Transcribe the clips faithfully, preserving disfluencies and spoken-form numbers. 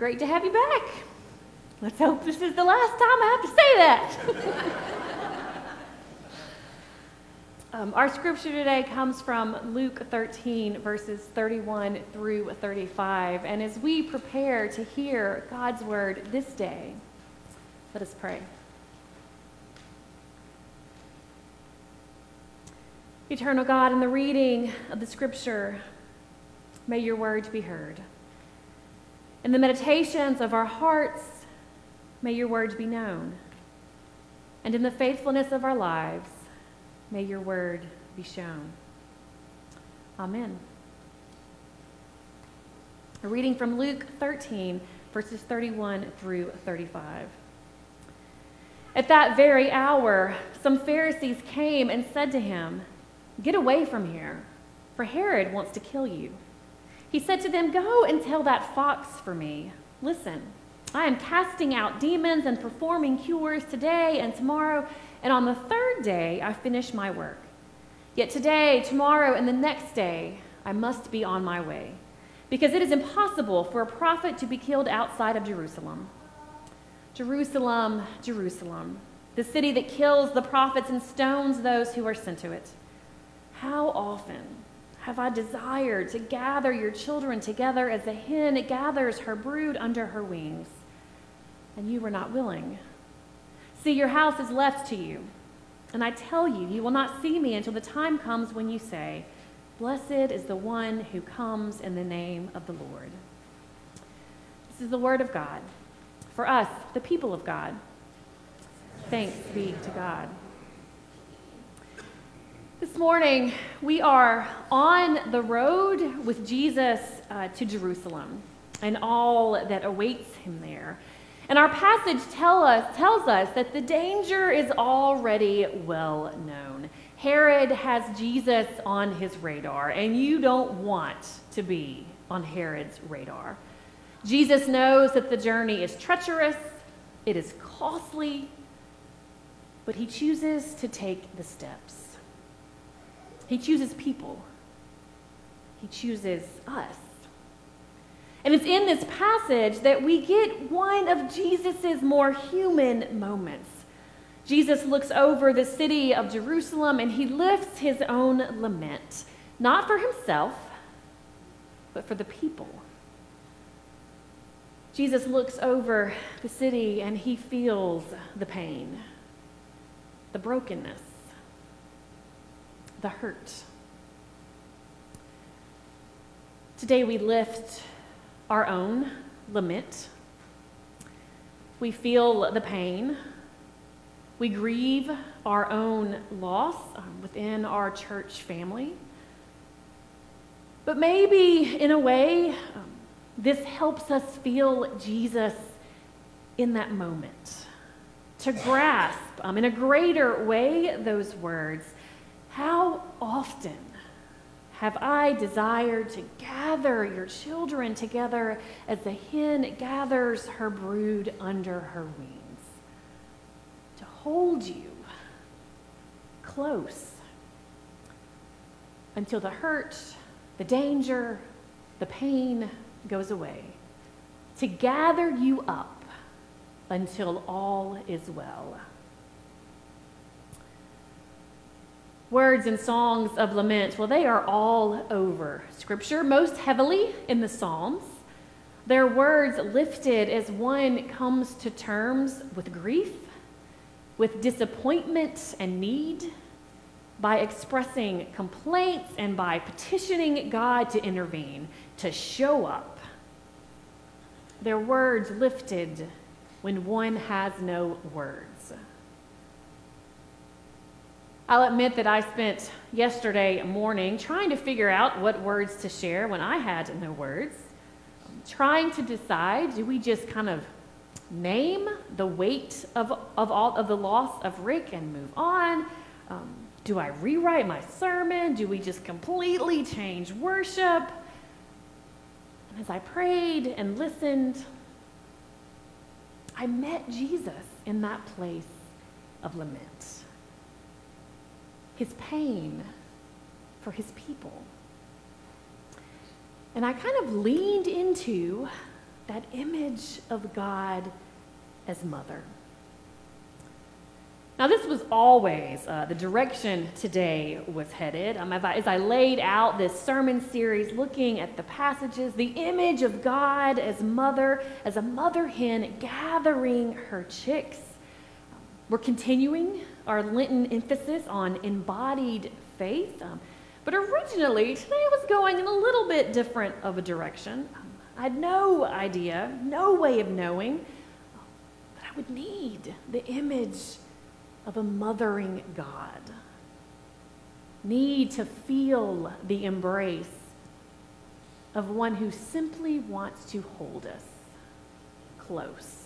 great to have you back. Let's hope this is the last time I have to say that. um, our scripture today comes from Luke thirteen, verses thirty-one through thirty-five. And as we prepare to hear God's word this day, let us pray. Eternal God, in the reading of the scripture, may your word be heard. In the meditations of our hearts, may your word be known. And in the faithfulness of our lives, may your word be shown. Amen. A reading from Luke thirteen, verses thirty-one through thirty-five. At that very hour, some Pharisees came and said to him, "Get away from here, for Herod wants to kill you." He said to them, "Go and tell that fox for me, listen. I am casting out demons and performing cures today and tomorrow, and on the third day I finish my work. Yet today, tomorrow, and the next day I must be on my way, because it is impossible for a prophet to be killed outside of Jerusalem. Jerusalem, Jerusalem, the city that kills the prophets and stones those who are sent to it. How often have I desired to gather your children together as a hen gathers her brood under her wings? And you were not willing. See, your house is left to you. And I tell you, you will not see me until the time comes when you say, 'Blessed is the one who comes in the name of the Lord.'" This is the word of God. For us, the people of God, thanks be to God. This morning, we are on the road with Jesus uh, to Jerusalem and all that awaits him there. And our passage tell us, tells us that the danger is already well known. Herod has Jesus on his radar, and you don't want to be on Herod's radar. Jesus knows that the journey is treacherous, it is costly, but he chooses to take the steps. He chooses people. He chooses us. And it's in this passage that we get one of Jesus's more human moments. Jesus looks over the city of Jerusalem and he lifts his own lament, not for himself, but for the people. Jesus looks over the city and he feels the pain, the brokenness, the hurt. Today we lift our own lament. We feel the pain. We grieve our own loss within our church family. But maybe in a way, um, this helps us feel Jesus in that moment, to grasp um, in a greater way those words. How often have I desired to gather your children together as the hen gathers her brood under her wings, to hold you close until the hurt, the danger, the pain goes away, to gather you up until all is well. Words and songs of lament, well, they are all over Scripture, most heavily in the Psalms. Their words lifted as one comes to terms with grief, with disappointment and need, by expressing complaints and by petitioning God to intervene, to show up. Their words lifted when one has no words. I'll admit that I spent yesterday morning trying to figure out what words to share when I had no words, trying to decide, do we just kind of name the weight of, of all of the loss of Rick and move on? Um, do I rewrite my sermon? Do we just completely change worship? And as I prayed and listened, I met Jesus in that place of lament. His pain for his people. And I kind of leaned into that image of God as mother. Now, this was always uh, the direction today was headed. Um, as, I, as I laid out this sermon series, looking at the passages, the image of God as mother, as a mother hen gathering her chicks. We're continuing our Lenten emphasis on embodied faith. Um, but originally, today was going in a little bit different of a direction. Um, I had no idea, no way of knowing that I would need the image of a mothering God. Need to feel the embrace of one who simply wants to hold us close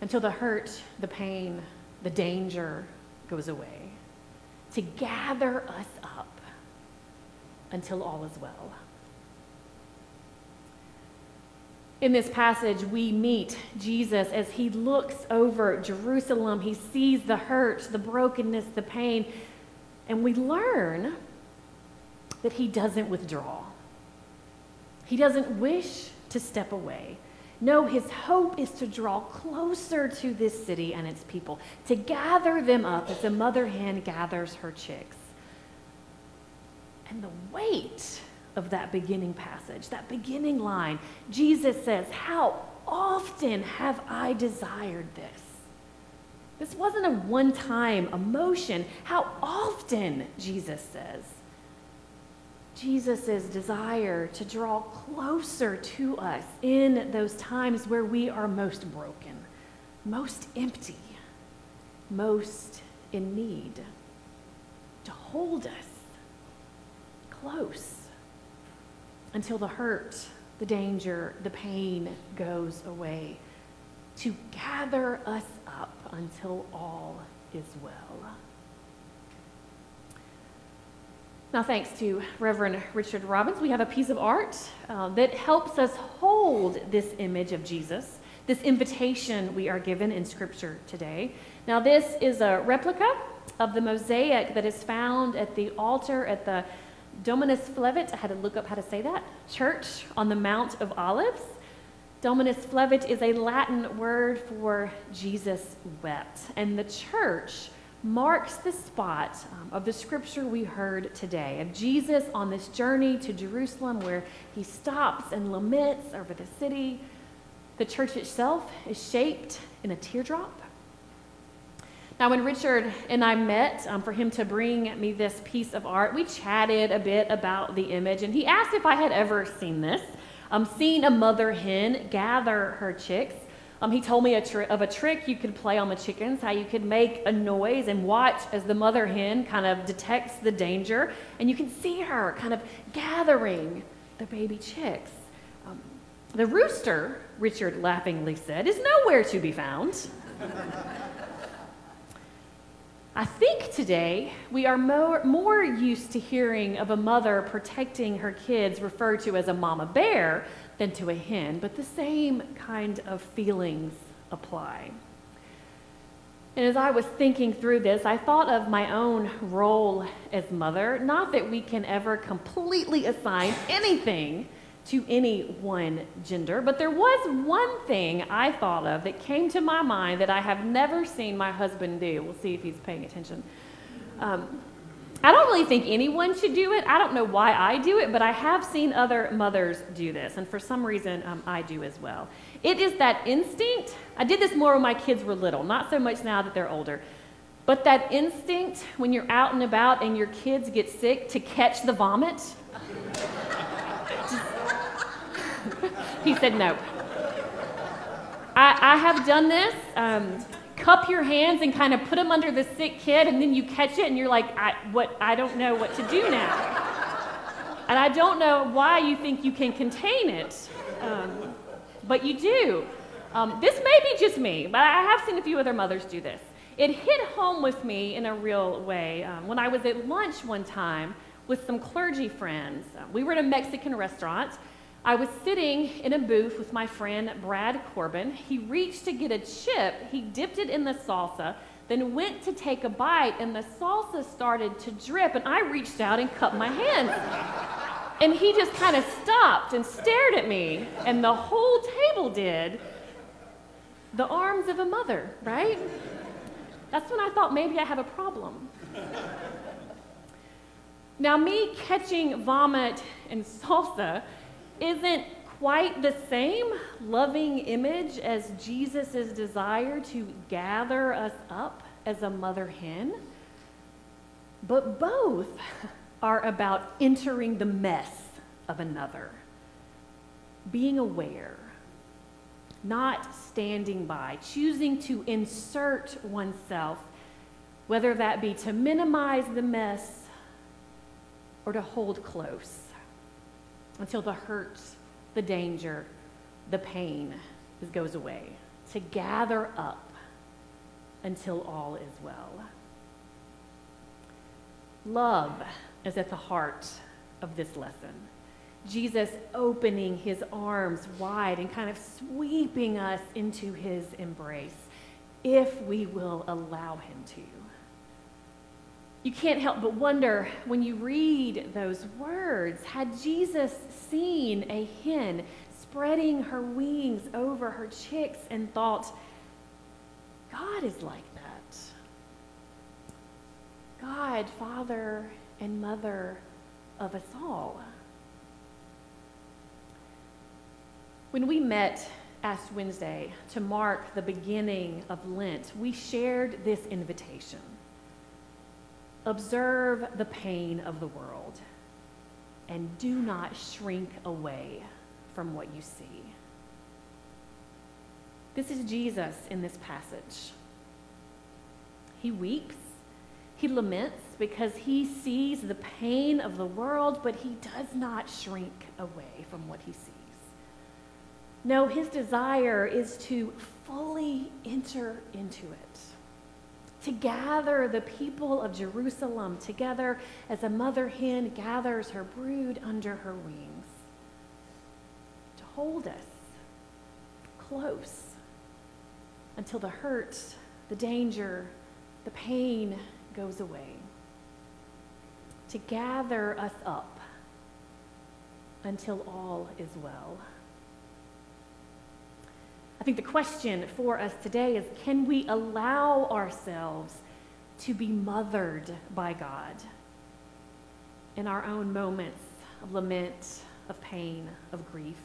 until the hurt, the pain, the danger goes away, to gather us up until all is well. In this passage, we meet Jesus as he looks over Jerusalem. He sees the hurt, the brokenness, the pain, and we learn that he doesn't withdraw. He doesn't wish to step away. No, his hope is to draw closer to this city and its people, to gather them up as a mother hen gathers her chicks. And the weight of that beginning passage, that beginning line, Jesus says, "How often have I desired this?" This wasn't a one-time emotion. How often, Jesus says. Jesus' desire to draw closer to us in those times where we are most broken, most empty, most in need, to hold us close until the hurt, the danger, the pain goes away, to gather us up until all is well. Now, thanks to Reverend Richard Robbins, we have a piece of art uh, that helps us hold this image of Jesus, this invitation we are given in Scripture today. Now, this is a replica of the mosaic that is found at the altar at the Dominus Flevit, I had to look up how to say that, church on the Mount of Olives. Dominus Flevit is a Latin word for Jesus wept. And the church marks the spot um, of the scripture we heard today, of Jesus on this journey to Jerusalem where he stops and laments over the city. The church itself is shaped in a teardrop. Now, when Richard and I met um, for him to bring me this piece of art, we chatted a bit about the image, and he asked if I had ever seen this, um, seen a mother hen gather her chicks. Um, he told me a tri- of a trick you could play on the chickens, how you could make a noise and watch as the mother hen kind of detects the danger, and you can see her kind of gathering the baby chicks. Um, the rooster, Richard laughingly said, is nowhere to be found. I think today we are more, more used to hearing of a mother protecting her kids referred to as a mama bear than to a hen, but the same kind of feelings apply. And as I was thinking through this, I thought of my own role as mother. Not that we can ever completely assign anything to any one gender, but there was one thing I thought of that came to my mind that I have never seen my husband do. We'll see if he's paying attention. Um, I don't really think anyone should do it. I don't know why I do it, but I have seen other mothers do this, and for some reason, um, I do as well. It is that instinct. I did this more when my kids were little, not so much now that they're older, but that instinct when you're out and about and your kids get sick to catch the vomit. He said no. I, I have done this. Um, cup your hands and kind of put them under the sick kid, and then you catch it, and you're like, I, what? I don't know what to do now. And I don't know why you think you can contain it, um, but you do. Um, this may be just me, but I have seen a few other mothers do this. It hit home with me in a real way um, when I was at lunch one time with some clergy friends. We were at a Mexican restaurant. I was sitting in a booth with my friend Brad Corbin. He reached to get a chip. He dipped it in the salsa, then went to take a bite, and the salsa started to drip, and I reached out and cupped my hand. And he just kind of stopped and stared at me, and the whole table did. The arms of a mother, right? That's when I thought maybe I have a problem. Now, me catching vomit and salsa isn't quite the same loving image as Jesus' desire to gather us up as a mother hen, but both are about entering the mess of another, being aware, not standing by, choosing to insert oneself, whether that be to minimize the mess or to hold close until the hurt, the danger, the pain goes away, to gather up until all is well. Love is at the heart of this lesson. Jesus opening his arms wide and kind of sweeping us into his embrace, if we will allow him to. You can't help but wonder, when you read those words, had Jesus seen a hen spreading her wings over her chicks and thought, God is like that. God, Father and Mother of us all. When we met last Wednesday to mark the beginning of Lent, we shared this invitation. Observe the pain of the world and do not shrink away from what you see. This is Jesus in this passage. He weeps, he laments because he sees the pain of the world, but he does not shrink away from what he sees. No, his desire is to fully enter into it, to gather the people of Jerusalem together as a mother hen gathers her brood under her wings, to hold us close until the hurt, the danger, the pain goes away, to gather us up until all is well. I think the question for us today is, can we allow ourselves to be mothered by God in our own moments of lament, of pain, of grief?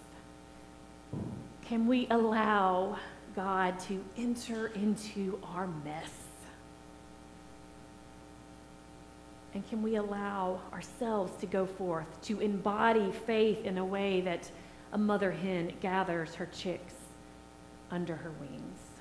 Can we allow God to enter into our mess? And can we allow ourselves to go forth, to embody faith in a way that a mother hen gathers her chicks under her wings?